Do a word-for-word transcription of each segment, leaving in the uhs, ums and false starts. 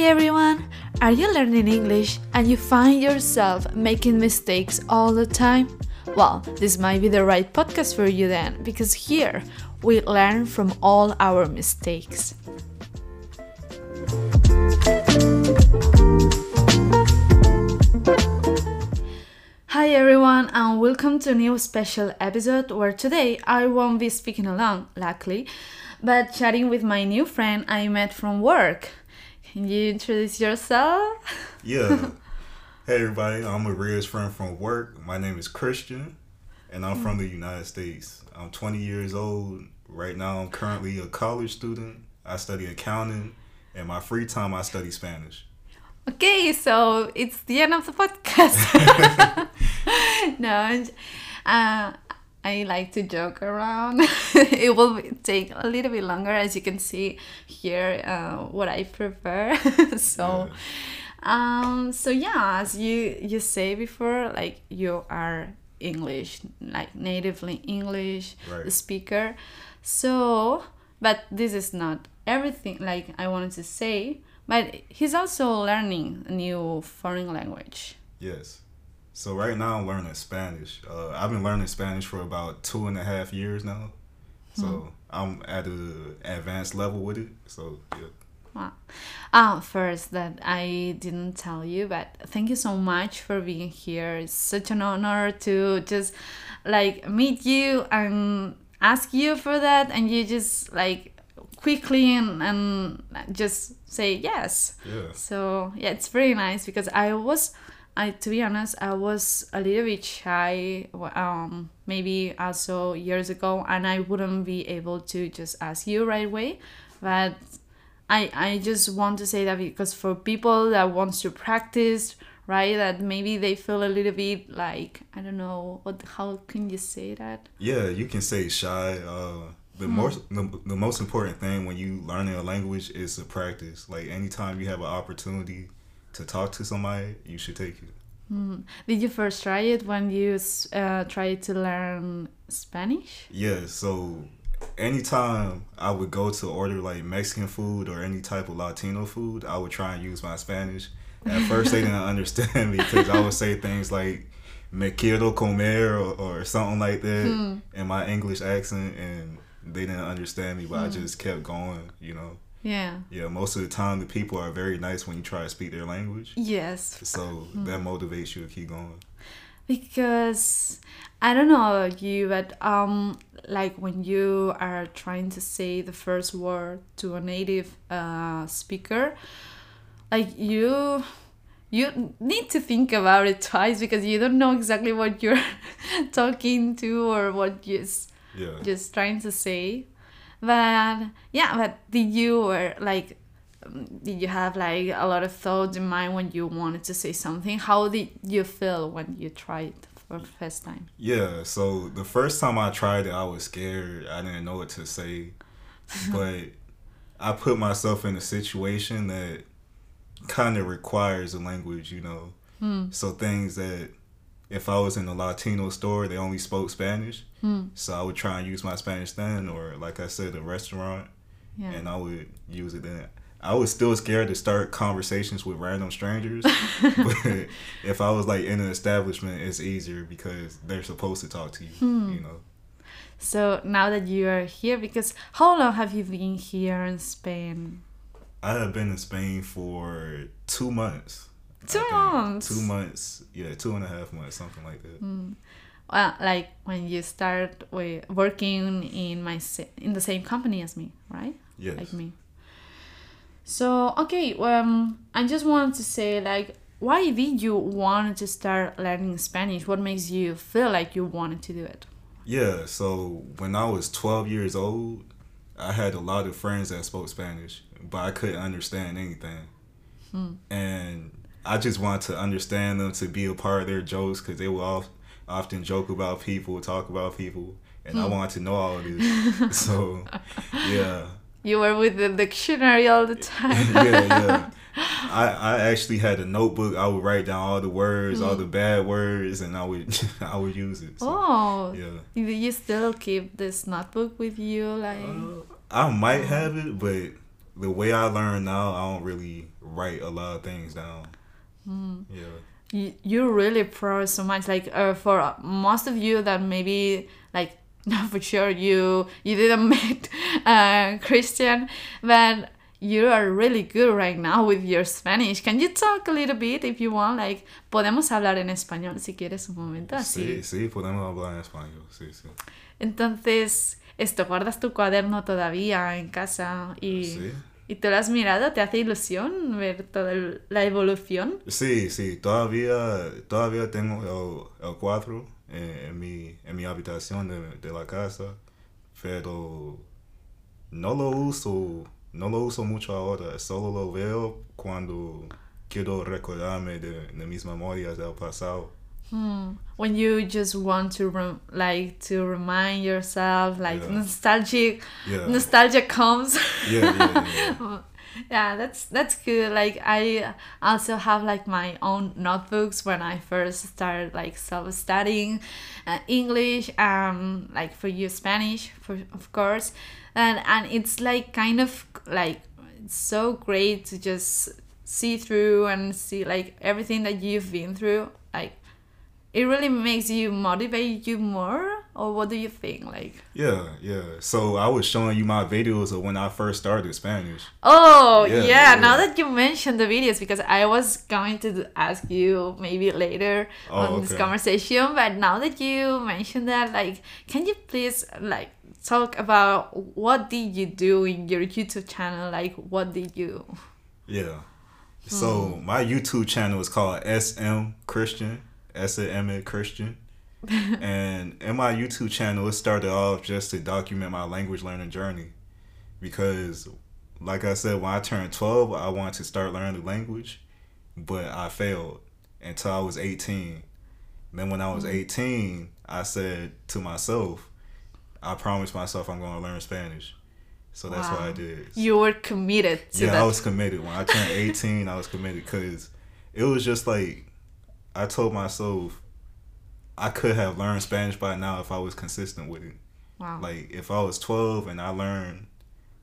Hi everyone! Are you learning English and you find yourself making mistakes all the time? Well, this might be the right podcast for you then, because here we learn from all our mistakes. Hi everyone and welcome to a new special episode where today I won't be speaking alone, luckily, but chatting with my new friend I met from work. Can you introduce yourself? Yeah. Hey everybody, I'm Maria's friend from work. My name is Christian and I'm from the United States. I'm twenty years old. Right now I'm currently a college student. I study accounting and my free time I study Spanish. Okay, so it's the end of the podcast. No, uh, I like to joke around. It will take a little bit longer, as you can see here, uh, what I prefer. so, yeah. um, so yeah, as you you say before, like you are English, like natively English right. speaker. So, but this is not everything. Like I wanted to say. But he's also learning a new foreign language. Yes. So right now I'm learning Spanish. Uh, I've been learning Spanish for about two and a half years now. So mm. I'm at an advanced level with it. So, yeah. Wow. Uh, first, that I didn't tell you, but thank you so much for being here. It's such an honor to just, like, meet you and ask you for that. And you just, like... quickly and, and just say yes. Yeah. So yeah, it's very nice because I was, I to be honest, I was a little bit shy um, maybe also years ago and I wouldn't be able to just ask you right away. But I I just want to say that because for people that wants to practice, right, that maybe they feel a little bit like, I don't know, what how can you say that? Yeah, you can say shy. Uh... The mm. most the, the most important thing when you learn a language is to practice. Like anytime you have an opportunity to talk to somebody, you should take it. Mm. Did you first try it when you uh, tried to learn Spanish? Yeah. So anytime I would go to order like Mexican food or any type of Latino food, I would try and use my Spanish. At first, they didn't understand me because I would say things like "me quiero comer" or, or something like that mm. in my English accent and. They didn't understand me, but hmm. I just kept going, you know? Yeah. Yeah, most of the time, the people are very nice when you try to speak their language. Yes. So hmm. that motivates you to keep going. Because, I don't know about you, but um, like when you are trying to say the first word to a native uh, speaker, like you... you need to think about it twice because you don't know exactly what you're talking to or what you... Yeah. Just trying to say, but yeah. But did you or like, did you have like a lot of thoughts in mind when you wanted to say something? How did you feel when you tried for the first time? Yeah. So the first time I tried it, I was scared. I didn't know what to say, but I put myself in a situation that kind of requires a language, you know. Hmm. So things that. If I was in a Latino store, they only spoke Spanish. Mm. So I would try and use my Spanish then, or like I said, a restaurant, yeah. and I would use it then. I was still scared to start conversations with random strangers. But if I was like in an establishment, it's easier because they're supposed to talk to you, mm. you know. So now that you are here, because how long have you been here in Spain? I have been in Spain for two months. Two months. Two months. Yeah, two and a half months, something like that. Mm. Well, like when you start with working in my in the same company as me, right? Yes. Like me. So okay, um, I just wanted to say like, why did you want to start learning Spanish? What makes you feel like you wanted to do it? Yeah. So when I was twelve years old, I had a lot of friends that spoke Spanish, but I couldn't understand anything, mm. and I just want to understand them, to be a part of their jokes, because they will oft, often joke about people, talk about people, and mm. I want to know all of this. So, yeah. You were with the dictionary all the time. yeah, yeah. I, I actually had a notebook. I would write down all the words, mm. all the bad words, and I would I would use it. So, oh. Yeah. Do you still keep this notebook with you? Like? Uh, I might have it, but... the way I learn now, I don't really write a lot of things down. Mm. Yeah. You, you really progress so much. Like uh, for most of you that maybe like not for sure you you didn't meet uh, Christian, but you are really good right now with your Spanish. Can you talk a little bit if you want? Like, podemos hablar en español si quieres un momento. Sí, sí, podemos hablar en español. Sí, sí. Entonces, esto, ¿guardas tu cuaderno todavía en casa y, sí. y te lo has mirado? ¿Te hace ilusión ver toda el, la evolución? Sí, sí, todavía, todavía tengo el, el cuadro en, en, mi, en mi habitación de, de la casa, pero no lo uso. No lo uso mucho ahora, solo lo veo cuando quiero recordarme de, de mis memorias del pasado. Hmm. When you just want to rem- like to remind yourself, like yeah. nostalgic, yeah. nostalgia comes. Yeah, yeah, yeah. yeah, that's that's good. Like I also have like my own notebooks when I first started like self-studying uh, English, um, like for you Spanish, for of course. And and it's like kind of like it's so great to just see through and see like everything that you've been through. Like it really makes you motivate you more, or what do you think? Like yeah, yeah. So I was showing you my videos of when I first started Spanish. Oh yeah, yeah. yeah. Now that you mentioned the videos, because I was going to ask you maybe later oh, on okay. this conversation, but now that you mentioned that, like, can you please like talk about what did you do in your YouTube channel? Like, what did you? Yeah. Hmm. So my YouTube channel is called S M Christian, S M Christian. And in my YouTube channel, it started off just to document my language learning journey. Because, like I said, when I turned twelve, I wanted to start learning the language, but I failed until I was eighteen. Then when I was eighteen, I said to myself, I promised myself I'm going to learn Spanish. So that's wow. what I did. So, you were committed to yeah, that. Yeah, I was committed. When I turned eighteen, I was committed because it was just like, I told myself I could have learned Spanish by now if I was consistent with it. Wow. Like, if I was twelve and I learned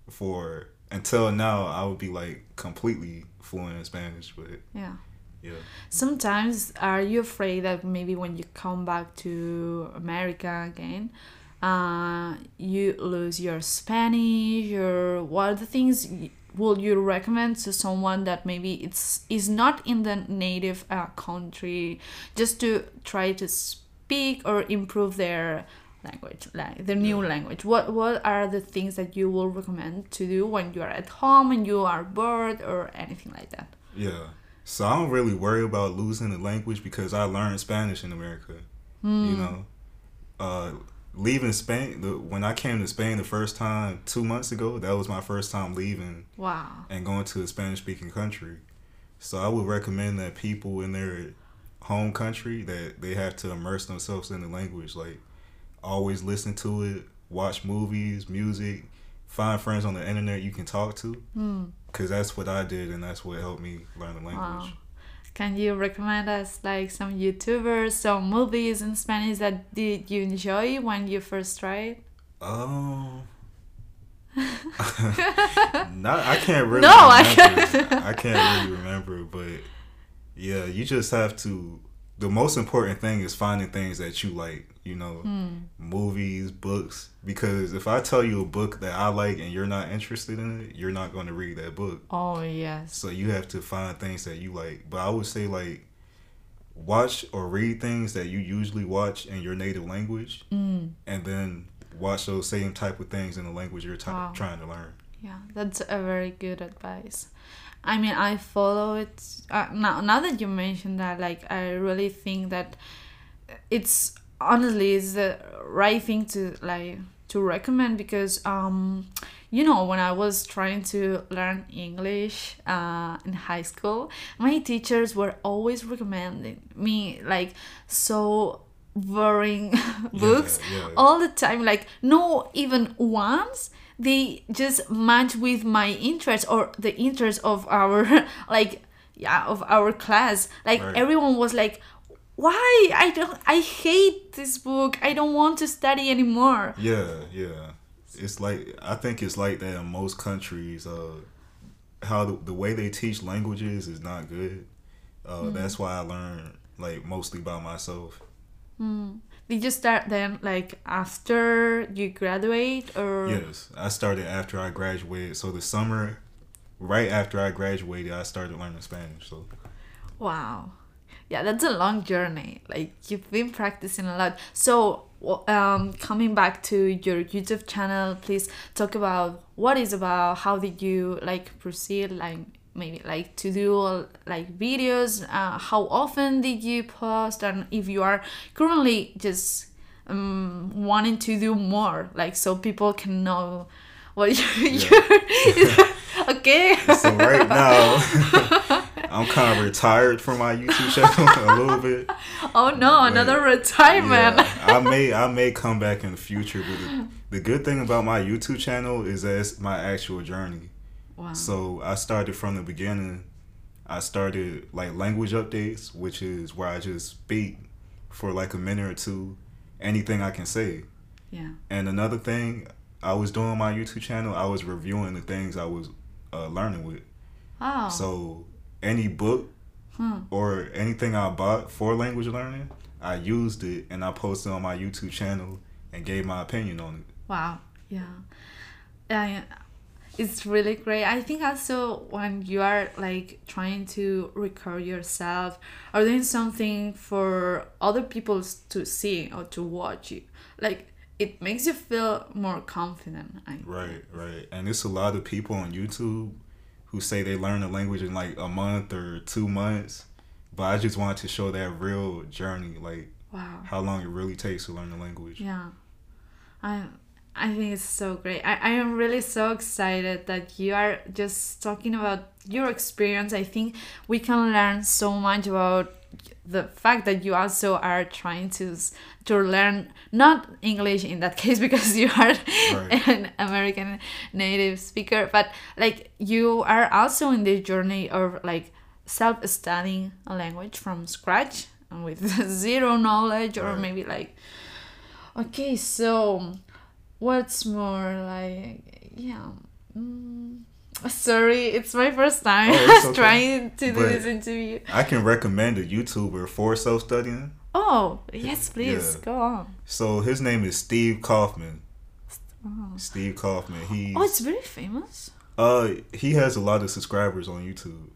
for, until now, I would be, like, completely fluent in Spanish. But yeah. Yeah. Sometimes, are you afraid that maybe when you come back to America again, Uh, you lose your Spanish, or what are the things will you recommend to someone that maybe it's is not in the native uh, country, just to try to speak or improve their language, like their new yeah. language? What what are the things that you will recommend to do when you are at home and you are bored or anything like that? Yeah, so I don't really worry about losing the language because I learned Spanish in America. Mm. You know, uh. Leaving Spain, the, when I came to Spain the first time two months ago, that was my first time leaving. Wow. And going to a Spanish-speaking country. So I would recommend that people in their home country, that they have to immerse themselves in the language. Like, always listen to it, watch movies, music, find friends on the internet you can talk to. Because mm. that's what I did, and that's what helped me learn the language. Wow. Can you recommend us like some YouTubers, some movies in Spanish that did you enjoy when you first tried? Oh, not I can't really. No, remember. I can't. I can't really remember, but yeah, you just have to. The most important thing is finding things that you like. You know, hmm. movies, books. Because if I tell you a book that I like and you're not interested in it, you're not going to read that book. Oh, yes. So you have to find things that you like. But I would say, like, watch or read things that you usually watch in your native language. Mm. And then watch those same type of things in the language you're t- wow. trying to learn. Yeah, that's a very good advice. I mean, I follow it. Uh, now, now that you mentioned that, like, I really think that it's... honestly, it's the right thing to like to recommend because um you know, when I was trying to learn English uh in high school, my teachers were always recommending me like so boring books yeah, yeah, yeah. all the time. Like, no, even once they just match with my interest or the interest of our like yeah of our class. Like right. everyone was like, why I don't I hate this book, I don't want to study anymore. Yeah yeah it's like, I think it's like that in most countries. Uh how the, the way they teach languages is not good. Uh, mm. That's why I learned like mostly by myself. Mm. Did you start then like after you graduate or? Yes, I started after I graduated. So the summer, right after I graduated, I started learning Spanish. So. Wow. Yeah, that's a long journey. Like you've been practicing a lot. So um, coming back to your YouTube channel, please talk about what it's about. How did you like proceed? Like maybe like to do like videos. Uh, how often did you post? And if you are currently just um, wanting to do more, like so people can know what you're. Yeah. Okay. So right now. I'm kind of retired from my YouTube channel a little bit. Oh no, but another retirement. Yeah, I may I may come back in the future, but the, the good thing about my YouTube channel is that it's my actual journey. Wow. So I started from the beginning. I started like language updates, which is where I just speak for like a minute or two, anything I can say. Yeah. And another thing I was doing on my YouTube channel, I was reviewing the things I was uh, learning with. Oh. So any book hmm. or anything I bought for language learning, I used it and I posted on my YouTube channel and gave my opinion on it. Wow. Yeah. Uh, it's really great. I think also when you are like trying to record yourself or doing something for other people to see or to watch you, like it makes you feel more confident. I right, think. right. And it's a lot of people on YouTube who say they learn a language in like a month or two months, but I just wanted to show that real journey, like wow. how long it really takes to learn a language. Yeah, I I think it's so great. I, I am really so excited that you are just talking about your experience. I think we can learn so much about the fact that you also are trying to to learn not English in that case because you are right. an American native speaker, but like you are also in the journey of like self-studying a language from scratch and with zero knowledge or right. maybe like okay so what's more like yeah mm. Sorry, it's my first time oh, okay. trying to do but this interview. I can recommend a YouTuber for self-studying. Oh, yes, please. Yeah. Go on. So his name is Steve Kaufman. Oh. Steve Kaufman. He's, oh, it's very famous. Uh, he has a lot of subscribers on YouTube.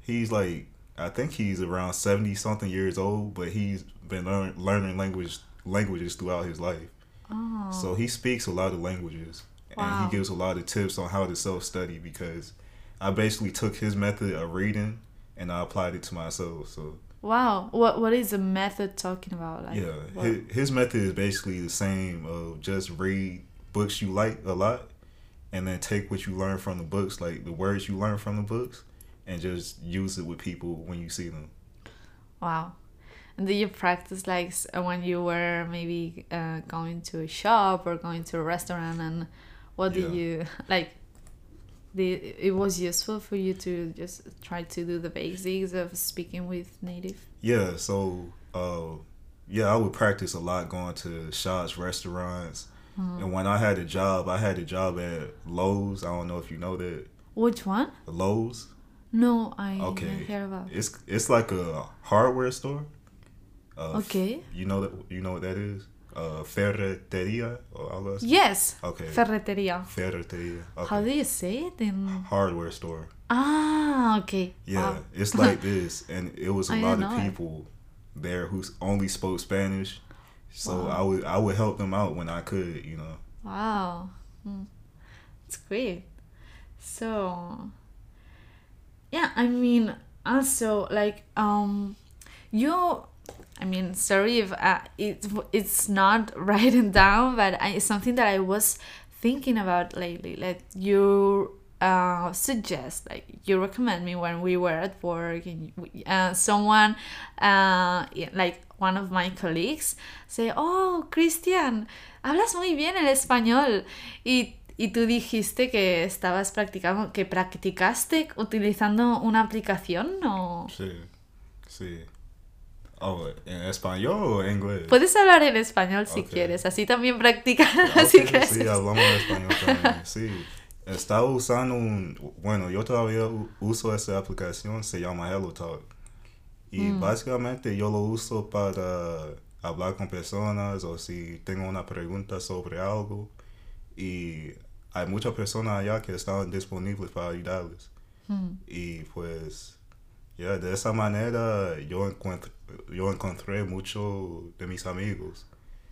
He's like, I think he's around seventy-something years old, but he's been learn, learning language languages throughout his life. Oh. So he speaks a lot of languages. Wow. And he gives a lot of tips on how to self-study because I basically took his method of reading and I applied it to myself. So wow, what what is the method talking about? Like, yeah, what? his his method is basically the same of just read books you like a lot, and then take what you learn from the books, like the words you learn from the books, and just use it with people when you see them. Wow. And did you practice like when you were maybe uh, going to a shop or going to a restaurant and? What did yeah. you like? Did it was useful for you to just try to do the basics of speaking with native? Yeah. So, uh, yeah, I would practice a lot going to shops, restaurants, mm-hmm. and when I had a job, I had a job at Lowe's. I don't know if you know that. Which one? Lowe's. No, I okay. didn't hear about. It's it's like a hardware store. Uh, okay. You know that you know what that is. Uh, ferreteria or all that? Yes. Okay. Ferreteria. Ferreteria. Okay. How do you say it in hardware store? Ah, okay. Yeah, wow. It's like this, and it was a I lot of people it. there who only spoke Spanish, so wow. I would I would help them out when I could, you know. Wow, that's great. So, yeah, I mean, also like um, you. I mean, sorry if uh, it, it's not written down, but I, it's something that I was thinking about lately. Like you uh, suggest, like you recommend me when we were at work and uh, someone, uh, like one of my colleagues say, oh, Christian, hablas muy bien el español. Y, y tú dijiste que estabas practicando, que practicaste utilizando una aplicación, ¿no? Sí, sí. Oh, ¿en español o en inglés? Puedes hablar en español si okay. quieres, así también practicas. Okay, si sí, hablamos en español también, sí. Estaba usando un... Bueno, yo todavía uso esa aplicación, se llama HelloTalk. Y mm. básicamente yo lo uso para hablar con personas o si tengo una pregunta sobre algo. Y hay muchas personas allá que están disponibles para ayudarles. Mm. Y pues, ya, yeah, de esa manera yo encuentro, yo encontré muchos de mis amigos.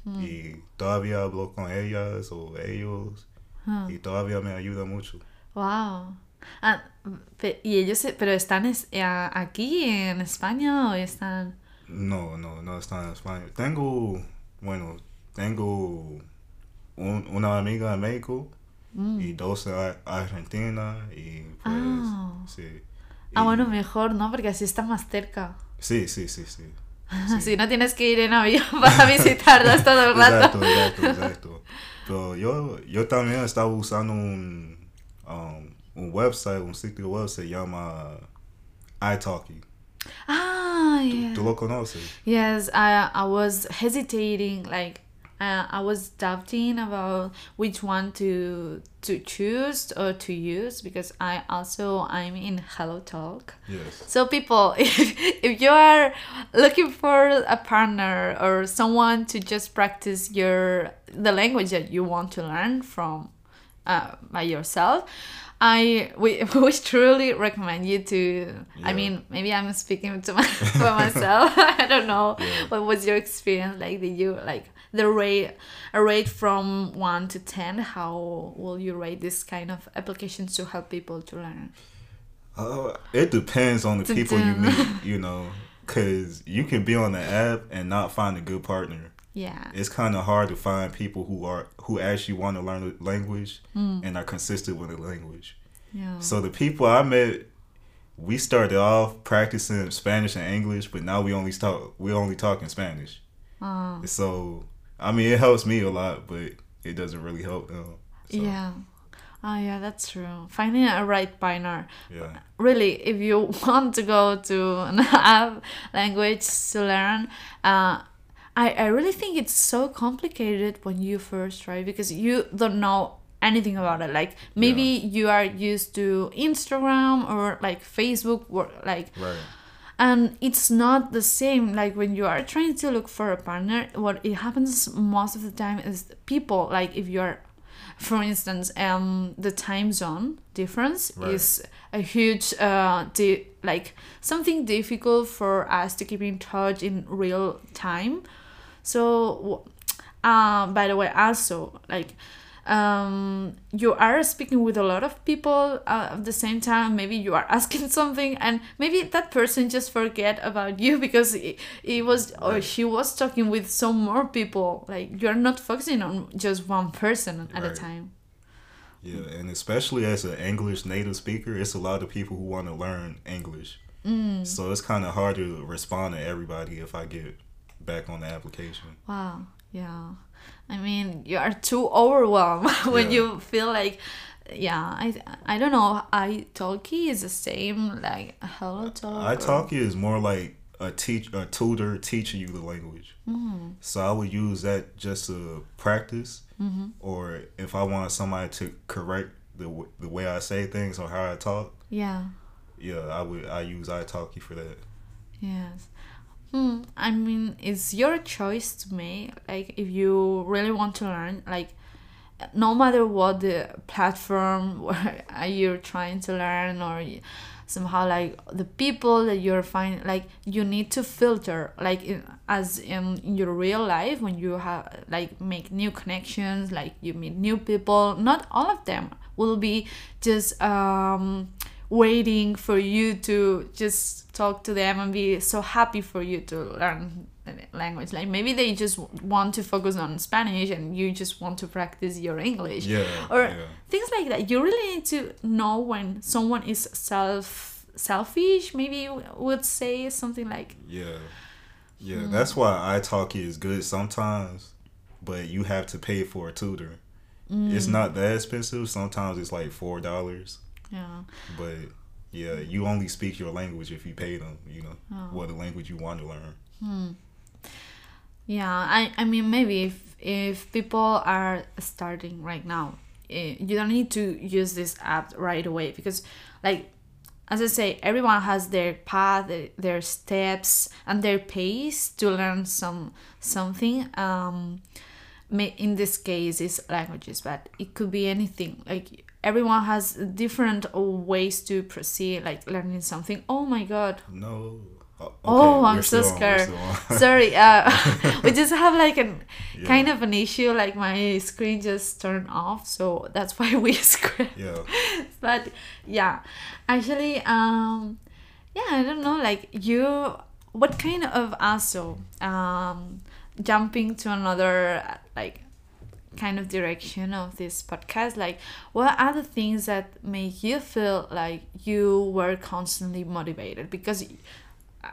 Mm. Y todavía hablo con ellas o ellos. Hmm. Y todavía me ayuda mucho. Wow. Ah, y ellos, pero ¿están es, a, aquí en España o están? No, no, no están en España. Tengo, bueno, tengo un, una amiga en México mm. y dos en Argentina y pues ah. sí. Y, ah, bueno, mejor, ¿no? Porque así están más cerca. Sí, sí, sí, sí. Sí. Si no tienes que ir en avión para visitarlas todo el rato. Exacto, exacto, exacto. Pero yo, yo también estaba usando un, um, un website, un sitio web, se llama iTalki. Ah, yeah. ¿Tú, tú lo conoces? Yes, I, I was hesitating, like, uh, I was doubting about which one to to choose or to use, because I also, I'm in HelloTalk. Yes. So people, if, if you are looking for a partner or someone to just practice your the language that you want to learn from uh, by yourself, I we, we truly recommend you to, yeah. I mean, maybe I'm speaking to my, for myself, I don't know, yeah. What was your experience, like, did you, like, the rate a rate from one to ten, how will you rate this kind of applications to help people to learn? Uh, it depends on the to people ten. You meet, you know, because you can be on the app and not find a good partner. Yeah, it's kind of hard to find people who are who actually want to learn the language mm. and are consistent with the language. Yeah. So the people I met, we started off practicing Spanish and English, but now we only talk we only talk in Spanish. Oh. So I mean, it helps me a lot, but it doesn't really help them. So. Yeah. Oh, yeah, that's true. Finding a right partner. Yeah. Really, if you want to go to an app language to learn, uh, I, I really think it's so complicated when you first try, because you don't know anything about it. Like, maybe yeah. you are used to Instagram or, like, Facebook, or, like... Right. And it's not the same, like, when you are trying to look for a partner, what it happens most of the time is people, like, if you're, for instance, um, the time zone difference right. is a huge, uh, di- like, something difficult for us to keep in touch in real time. So, uh, by the way, also, like... Um, you are speaking with a lot of people uh, at the same time. Maybe you are asking something, and maybe that person just forget about you because he, he was or she was talking with so more people. Like, you're not focusing on just one person at right. a time. Yeah, and especially as an English native speaker, it's a lot of people who want to learn English. Mm. So it's kind of hard to respond to everybody if I get back on the application. Wow. Yeah. I mean, you are too overwhelmed when yeah. you feel like, yeah, I I don't know, iTalki is the same, like, HelloTalk. iTalki or... is more like a, teach, a tutor teaching you the language. Mm-hmm. So I would use that just to practice, mm-hmm. or if I want somebody to correct the the way I say things or how I talk. Yeah. Yeah, I would I use iTalki for that. Yes. Hmm, I mean, it's your choice to make, like, if you really want to learn, like, no matter what the platform where you're trying to learn or somehow, like, the people that you're finding, like, you need to filter, like, in, as in your real life, when you have, like, make new connections, like, you meet new people, not all of them will be just, um... waiting for you to just talk to them and be so happy for you to learn language. Like, maybe they just want to focus on Spanish and you just want to practice your English. Yeah, or yeah. things like that. You really need to know when someone is self selfish, maybe would say something like... Yeah, yeah. Mm. That's why iTalki is good sometimes, but you have to pay for a tutor. Mm. It's not that expensive. Sometimes it's like four dollars. Yeah. But yeah, you only speak your language if you pay them, you know, oh. what the language you want to learn. Hmm. Yeah, I, I mean, maybe if if people are starting right now you don't need to use this app right away, because, like, as I say, everyone has their path, their steps, and their pace to learn some something. Um, in this case, it's languages, but it could be anything. Like, everyone has different ways to proceed, like learning something. Oh my god! No. Okay, oh, I'm so scared. On, Sorry, uh, we just have like an yeah. kind of an issue. Like my screen just turned off, so that's why we scream. Yeah. But yeah, actually, um, yeah, I don't know. Like you, what kind of also um, jumping to another like kind of direction of this podcast? Like, what are the things that make you feel like you were constantly motivated? Because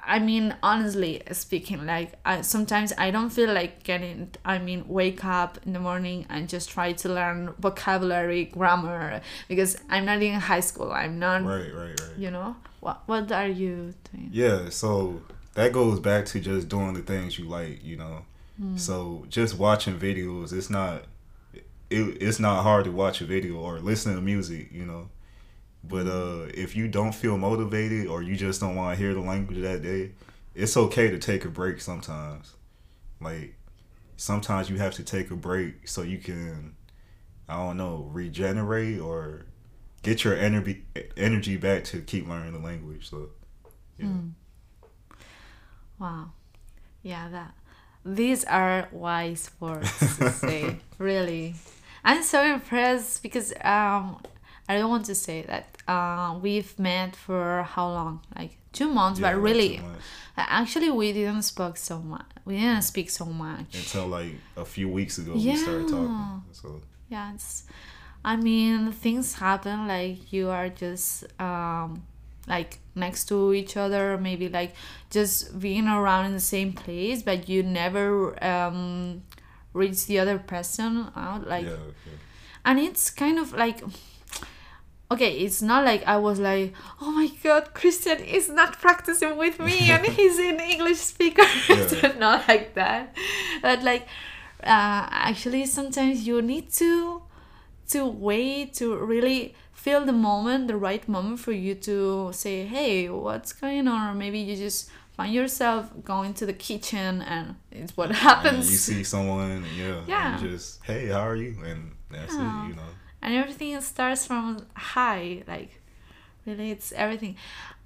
I mean, honestly speaking, like I, sometimes I don't feel like getting, I mean, wake up in the morning and just try to learn vocabulary, grammar, because I'm not in high school. I'm not, right, right, right. you know, what what are you doing? Yeah, so that goes back to just doing the things you like, you know. Mm. So just watching videos, it's not, it, it's not hard to watch a video or listen to music, you know. But uh, if you don't feel motivated or you just don't want to hear the language that day, it's okay to take a break sometimes. Like, sometimes you have to take a break so you can, I don't know, regenerate or get your energy energy back to keep learning the language. So, yeah. Mm. Wow. Yeah, that. These are wise words to say. Really. I'm so impressed because... um. I don't want to say that uh, we've met for how long? Like two months, yeah, but really, like actually, we didn't speak so much. We didn't speak so much until like a few weeks ago. Yeah. We started talking. So yeah, it's, I mean, things happen. Like you are just um, like next to each other, maybe like just being around in the same place, but you never um, reach the other person out. Like, yeah, okay. And it's kind of like. Okay, it's not like I was like, oh my god, Christian is not practicing with me and he's an English speaker. Yeah. So not like that. But like, uh, actually, sometimes you need to to wait to really feel the moment, the right moment for you to say, hey, what's going on? Or maybe you just find yourself going to the kitchen and it's what happens. And you see someone, yeah, yeah. And you just, hey, how are you? And that's yeah. it, you know. And everything starts from high, like, really, it's everything.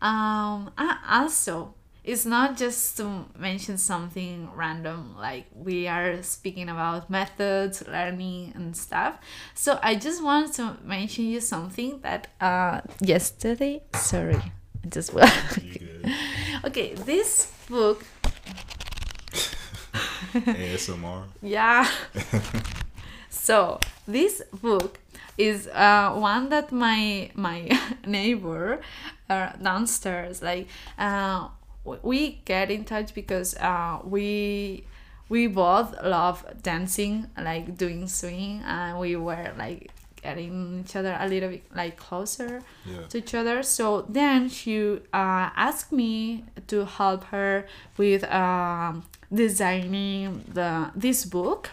Um, also, it's not just to mention something random, like, we are speaking about methods, learning, and stuff. So I just wanted to mention you something that uh, yesterday... Sorry, I just... Okay, this book... A S M R? Yeah. So, this book... is uh one that my my neighbor uh, downstairs like uh we get in touch because uh we we both love dancing, like doing swing, and we were like getting each other a little bit like closer yeah. to each other. So then she uh asked me to help her with um designing the this book.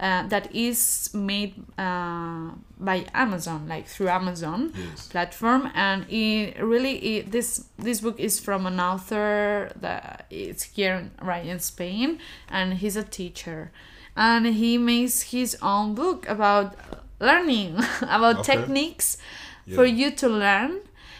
Uh, that is made uh, by Amazon, like through Amazon yes. platform, and it really it, this this book is from an author that it's here right in Spain, and he's a teacher, and he makes his own book about learning, about okay. techniques yeah. for you to learn,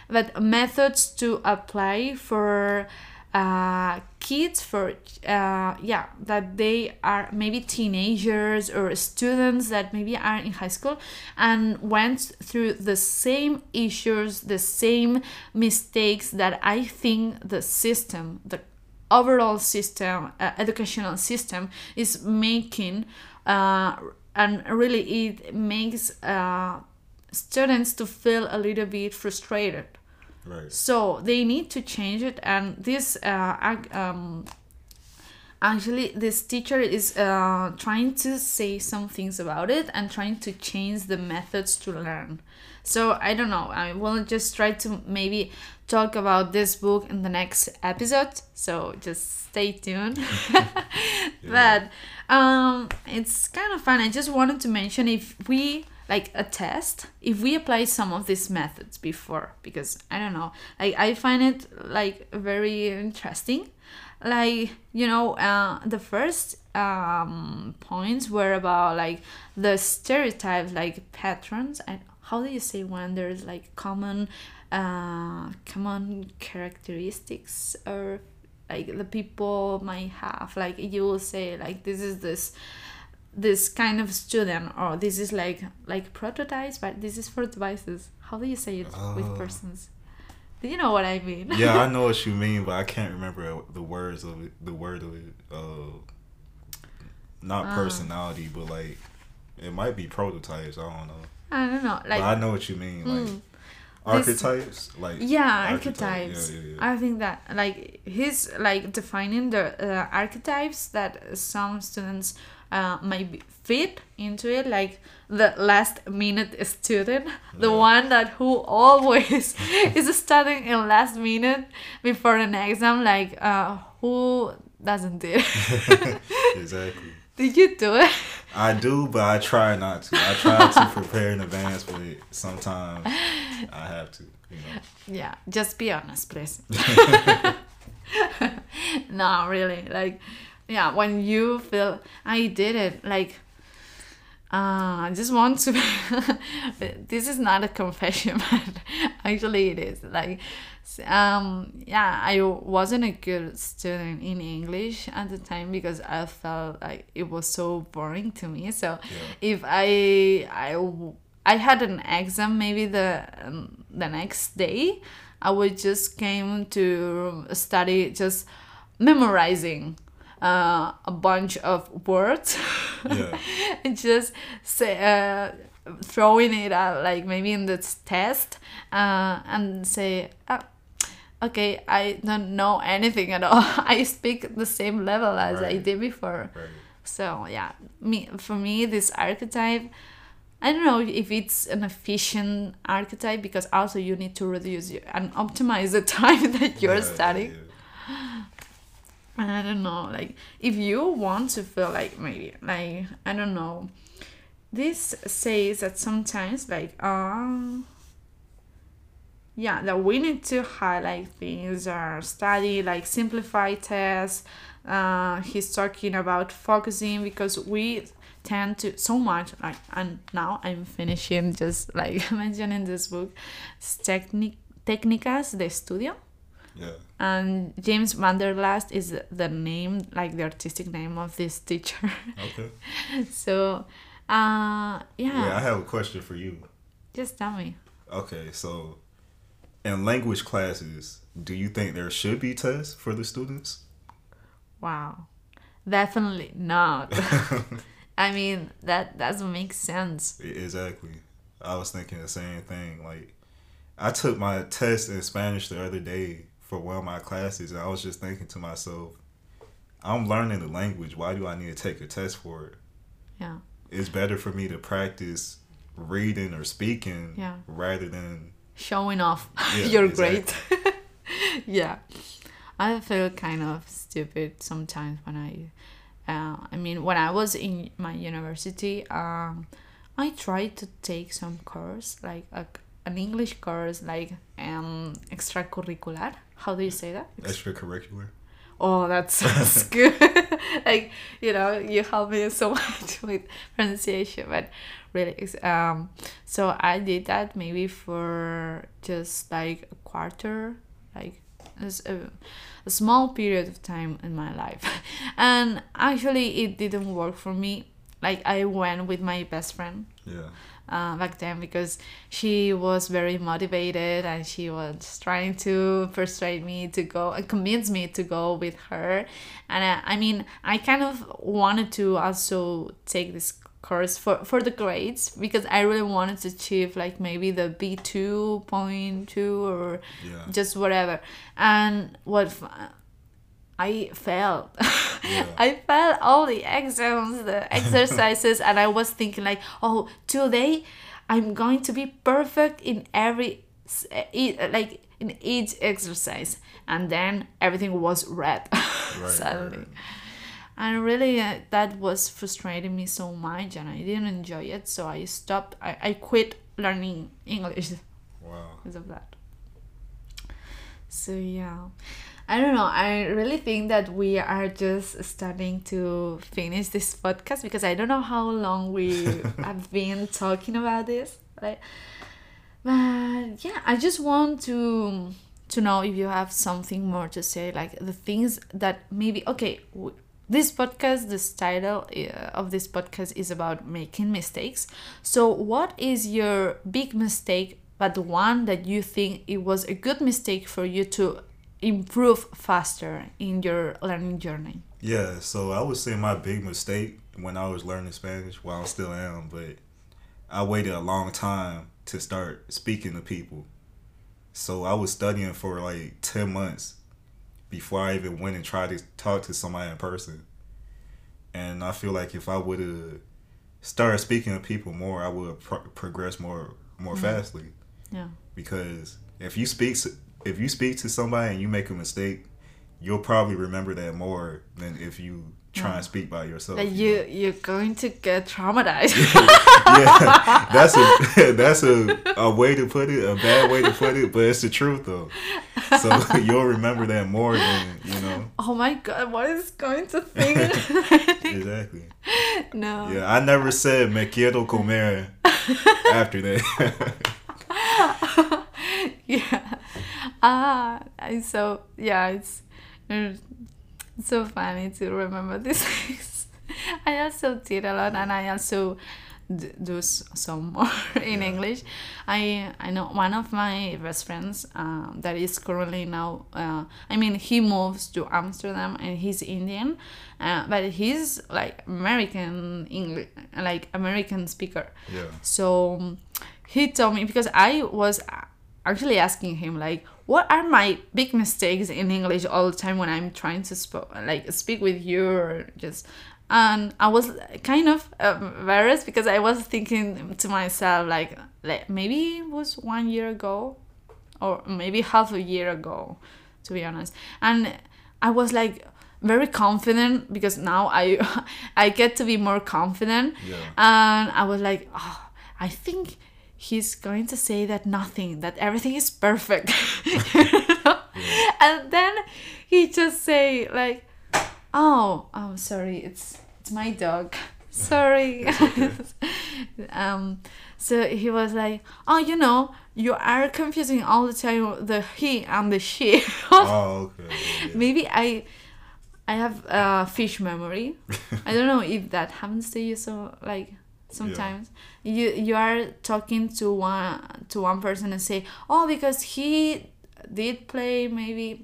but methods to apply for. Uh, kids for uh, yeah that they are maybe teenagers or students that maybe are in high school and went through the same issues, the same mistakes that I think the system, the overall system, uh, educational system is making, uh, and really it makes uh, students to feel a little bit frustrated. Right. So they need to change it, and this uh, um, actually this teacher is uh, trying to say some things about it and trying to change the methods to learn. So I don't know, I will just try to maybe talk about this book in the next episode, so just stay tuned. yeah. But um, it's kind of fun. I just wanted to mention if we like a test if we apply some of these methods before, because I don't know, like I find it like very interesting. Like, you know, uh, the first um, points were about like the stereotypes, like patterns, and how do you say when there's like common uh, common characteristics, or like the people might have, like you will say like this is this this kind of student, or this is like like prototypes, but this is for devices. How do you say it uh, with persons? You know what I mean? Yeah, I know what you mean, but I can't remember the words of it, the word of it. Uh, not uh, personality, but like it might be prototypes. I don't know. I don't know. Like, but I know what you mean. Like mm, archetypes, this, like yeah, archetypes. archetypes. Yeah, yeah, yeah. I think that like he's like defining the uh, archetypes that some students uh might be fit into it, like the last minute student, the yeah. one that who always is studying in last minute before an exam, like uh who doesn't do it? Exactly. Did you do it? I do, but I try not to. I try to prepare in advance, but sometimes I have to, you know. Yeah, just be honest, please. No, really, like yeah, when you feel I did it, like uh, I just want to this is not a confession, but actually it is, like um yeah, I wasn't a good student in English at the time because I felt like it was so boring to me. So yeah. if I I I had an exam maybe the um, the next day, I would just came to study just memorizing Uh, a bunch of words, yeah. and just say, uh, throwing it out, like maybe in this test, uh, and say, oh, okay, I don't know anything at all. I speak the same level as right. I did before. Right. So yeah, me for me this archetype, I don't know if it's an efficient archetype, because also you need to reduce and optimize the time that you're yeah, studying. Yeah, yeah. I don't know, like, if you want to feel like, maybe, like, I don't know, this says that sometimes, like, um, yeah, that we need to highlight things, or study, like, simplify tests, uh, he's talking about focusing, because we tend to, so much, like, and now I'm finishing, just, like, mentioning this book, Tecnic- Tecnicas de estudio. Yeah. And James Vanderlast is the name, like the artistic name of this teacher. Okay. So, uh, yeah. Yeah, I have a question for you. Just tell me. Okay, so in language classes, do you think there should be tests for the students? Wow. Definitely not. I mean, that doesn't make sense. Exactly. I was thinking the same thing. Like, I took my test in Spanish the other day for one of my classes, and I was just thinking to myself, I'm learning the language. Why do I need to take a test for it? Yeah. It's better for me to practice reading or speaking yeah. rather than showing off yeah, you're exactly. great. Yeah. I feel kind of stupid sometimes when I, uh, I mean, when I was in my university, um, I tried to take some course, like a an English course, like um extracurricular. How do you say that? Extracurricular. Oh, that sounds good. Like, you know, you help me so much with pronunciation, but really, um, so I did that maybe for just like a quarter, like a, a small period of time in my life, and actually it didn't work for me. Like, I went with my best friend. Yeah. Uh, back then, because she was very motivated and she was trying to persuade me to go and convince me to go with her, and I, I mean I kind of wanted to also take this course for, for the grades, because I really wanted to achieve like maybe the B two point two or yeah. just whatever, and what I failed. Yeah. I failed all the exams, the exercises, and I was thinking like, oh, today I'm going to be perfect in every, like in each exercise. And then everything was red right, suddenly. Right, right. And really, uh, that was frustrating me so much, and I didn't enjoy it. So I stopped. I, I quit learning English. Wow. Because of that. So yeah, I don't know. I really think that we are just starting to finish this podcast, because I don't know how long we have been talking about this, right? But yeah, I just want to to know if you have something more to say, like the things that maybe okay. W- This podcast, this title of this podcast is about making mistakes. So what is your big mistake, but the one that you think it was a good mistake for you to improve faster in your learning journey? Yeah, so I would say my big mistake when I was learning Spanish, well, I still am, but I waited a long time to start speaking to people. So I was studying for like ten months. Before I even went and tried to talk to somebody in person. And I feel like if I would have started speaking to people more, I would have pro- progressed more more mm-hmm. fastly. Yeah. Because if you speak if you speak to somebody and you make a mistake, you'll probably remember that more than if you try yeah. and speak by yourself. Like you, you know? You're going to get traumatized. Yeah, that's a that's a, a way to put it, a bad way to put it, but it's the truth though. So you'll remember that more than, you know. Oh my God, what is going to think? Exactly. No. Yeah, I never said me quiero comer after that. Yeah. Ah, uh, so yeah, it's, it's so funny to remember these things. I also did a lot, and I also d- do some more in yeah. English. I I know one of my best friends uh, that is currently now, uh, I mean, he moves to Amsterdam and he's Indian, uh, but he's like American English, like American speaker. Yeah. So he told me, because I was actually asking him like, what are my big mistakes in English all the time when I'm trying to sp- like speak with you or just, and I was kind of embarrassed because I was thinking to myself like, like maybe it was one year ago or maybe half a year ago, to be honest. And I was like very confident because now I I get to be more confident, yeah. And I was like, oh, I think he's going to say that nothing, that everything is perfect. Yeah. And then he just say like, oh, I'm oh, sorry, it's it's my dog. Sorry. um so he was like, oh, you know, you are confusing all the time the he and the she. Oh, okay. Yeah. Maybe I I have a uh, fish memory. I don't know if that happens to you, so like sometimes yeah. you you are talking to one to one person and say, oh, because he did play maybe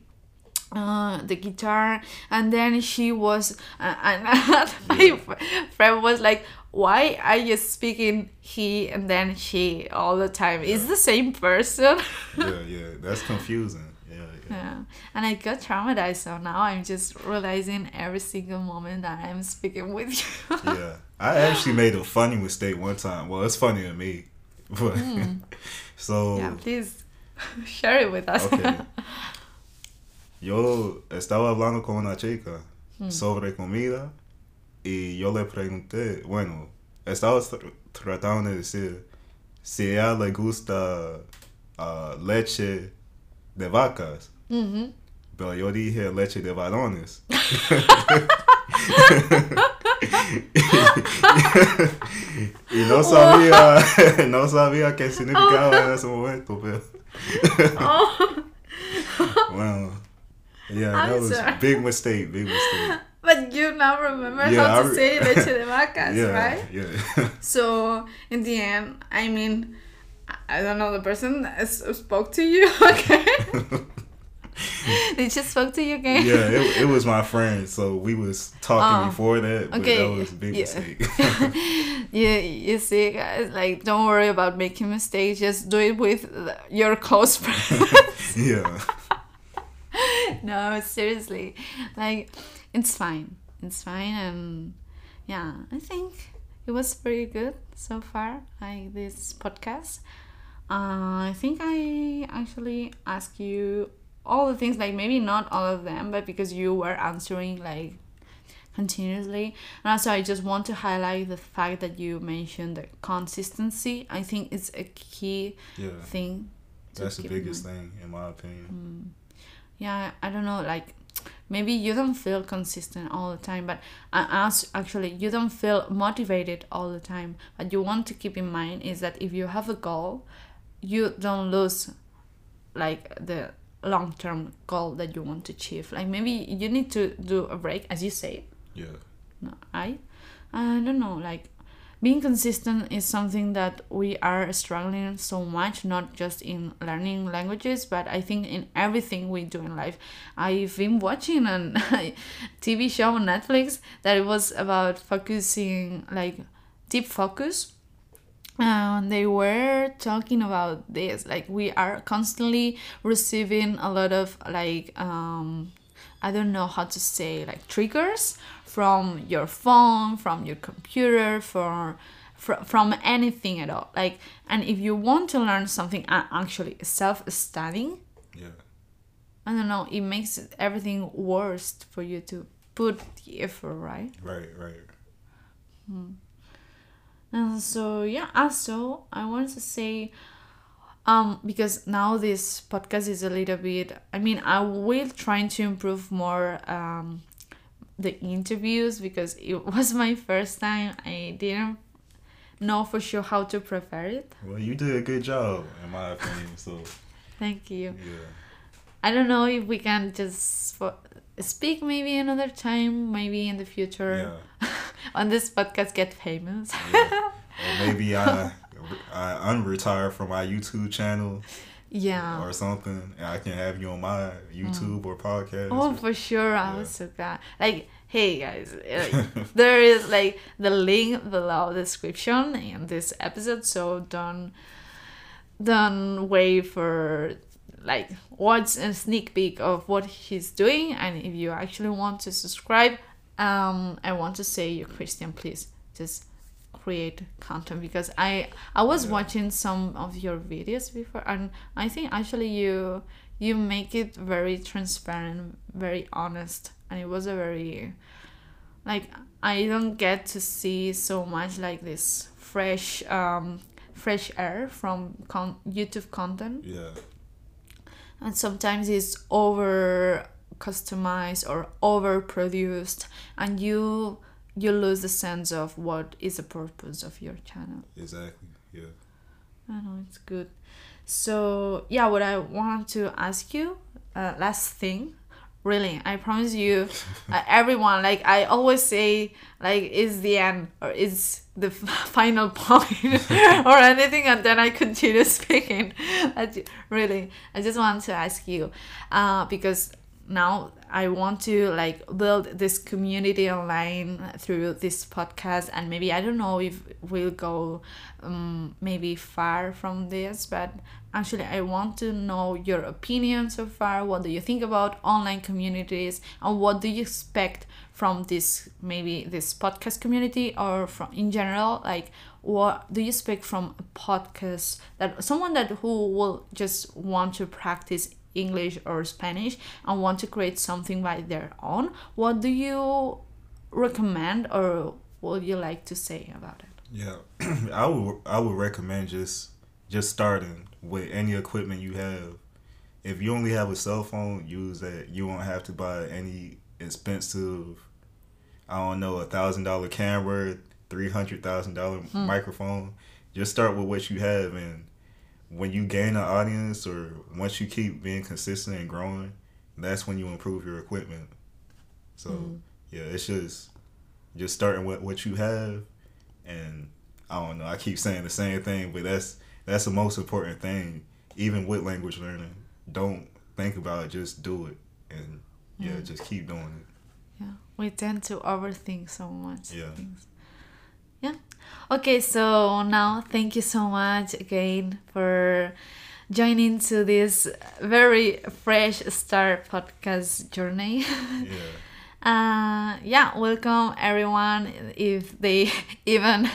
uh the guitar, and then she was uh, and yeah. my f- friend was like, why are you speaking he and then she all the time? Yeah. It's the same person. yeah yeah that's confusing. Yeah, yeah yeah and I got traumatized, so now I'm just realizing every single moment that I'm speaking with you. Yeah, I actually made a funny mistake one time. Well, it's funny to me, but mm. so yeah, please share it with us. Okay. Yo estaba hablando con una chica mm. sobre comida y yo le pregunté, bueno, estaba tr- tratando de decir si ella le gusta uh, leche de vacas, mm-hmm. pero yo dije leche de varones. Y no sabía, wow. no sabía qué significaba oh. en ese momento, pero oh. Wow. Yeah, I'm that was a big mistake, big mistake. But you now remember yeah, how to re- say leche de vacas, yeah, right? Yeah. So in the end, I mean, I don't know, the person that spoke to you, okay? They just spoke to you again. Yeah, it, it was my friend, so we was talking oh, before that, but okay. that was a big yeah. mistake. Yeah, you see, guys, like, don't worry about making mistakes. Just do it with your close friends. Yeah. No, seriously, like, it's fine. It's fine, and yeah, I think it was pretty good so far. Like this podcast, uh, I think I actually asked you all the things, like maybe not all of them, but because you were answering like continuously. And also, I just want to highlight the fact that you mentioned the consistency. I think it's a key yeah. thing. That's the biggest mind. thing, in my opinion. Mm. Yeah, I don't know, like, maybe you don't feel consistent all the time, but uh, actually, you don't feel motivated all the time. But you want to keep in mind is that if you have a goal, you don't lose, like, the long-term goal that you want to achieve. Like, maybe you need to do a break, as you say. Yeah. No, I, I don't know, like, being consistent is something that we are struggling so much, not just in learning languages, but I think in everything we do in life. I've been watching an T V show on Netflix that it was about focusing, like deep focus. And um, they were talking about this, like we are constantly receiving a lot of like, um, I don't know how to say, like triggers from your phone, from your computer, for, for from anything at all. Like, and if you want to learn something, uh, actually self-studying, yeah, I don't know, it makes everything worse for you to put the effort, right? Right, right. Hmm. And so, yeah, also, I want to say, um, because now this podcast is a little bit, I mean, I will try to improve more um, the interviews, because it was my first time. I didn't know for sure how to prepare it. Well, you did a good job, in my opinion, so. Thank you. Yeah. I don't know if we can just for, speak maybe another time, maybe in the future. Yeah. On this podcast, get famous. Yeah. Or maybe I, I unretire from my YouTube channel. Yeah. Or something. And I can have you on my YouTube mm. or podcast. Oh, or, for sure. Yeah. I was so glad. Like, hey, guys. Like, there is, like, the link below the description in this episode. So don't, don't wait for, like, watch a sneak peek of what he's doing. And if you actually want to subscribe, Um, I want to say, you Christian, please just create content, because I I was yeah. watching some of your videos before, and I think actually you you make it very transparent, very honest, and it was a very, like, I don't get to see so much like this fresh um fresh air from con- YouTube content. Yeah. And sometimes it's over customized or overproduced, and you you lose the sense of what is the purpose of your channel. Exactly. Yeah. I know, it's good. So yeah, what I want to ask you, uh, last thing, really, I promise you, uh, everyone, like I always say, like it's the end or it's the f- final point or anything, and then I continue speaking. But really, I just want to ask you, uh, because now I want to like build this community online through this podcast, and maybe I don't know if we'll go um, maybe far from this, but actually I want to know your opinion so far. What do you think about online communities, and what do you expect from this, maybe this podcast community, or from in general, like what do you expect from a podcast that someone that who will just want to practice English or Spanish and want to create something by their own? What do you recommend, or what would you like to say about it? Yeah, I would I would recommend just just starting with any equipment you have. If you only have a cell phone, use that. You won't have to buy any expensive, I don't know, a thousand dollar camera, three hundred thousand dollar hmm. microphone. Just start with what you have, and when you gain an audience, or once you keep being consistent and growing, that's when you improve your equipment. So, mm. yeah, it's just just starting with what you have. And I don't know, I keep saying the same thing, but that's that's the most important thing, even with language learning. Don't think about it, just do it. And, yeah, mm. just keep doing it. Yeah, we tend to overthink so much. Yeah. Things. Yeah. Okay, so now thank you so much again for joining to this very fresh start podcast journey. Yeah. Uh, yeah, welcome everyone, if they even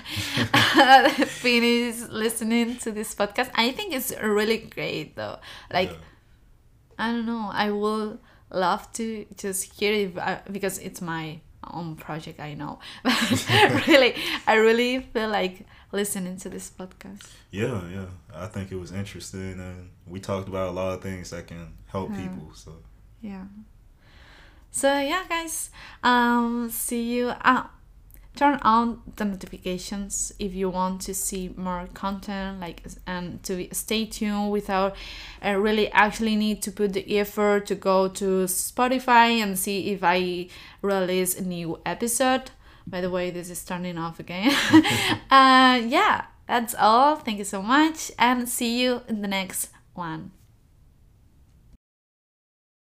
finish listening to this podcast. I think it's really great though. Like, yeah. I don't know, I will love to just hear it, because it's my own project, I know. But really, I really feel like listening to this podcast. Yeah, yeah. I think it was interesting. And we talked about a lot of things that can help mm-hmm. people. So yeah. So yeah, guys. Um, see you. Uh, turn on the notifications if you want to see more content. Like and to stay tuned without. I really actually need to put the effort to go to Spotify and see if I release a new episode. By the way, this is turning off again. uh, yeah, that's all. Thank you so much, and see you in the next one.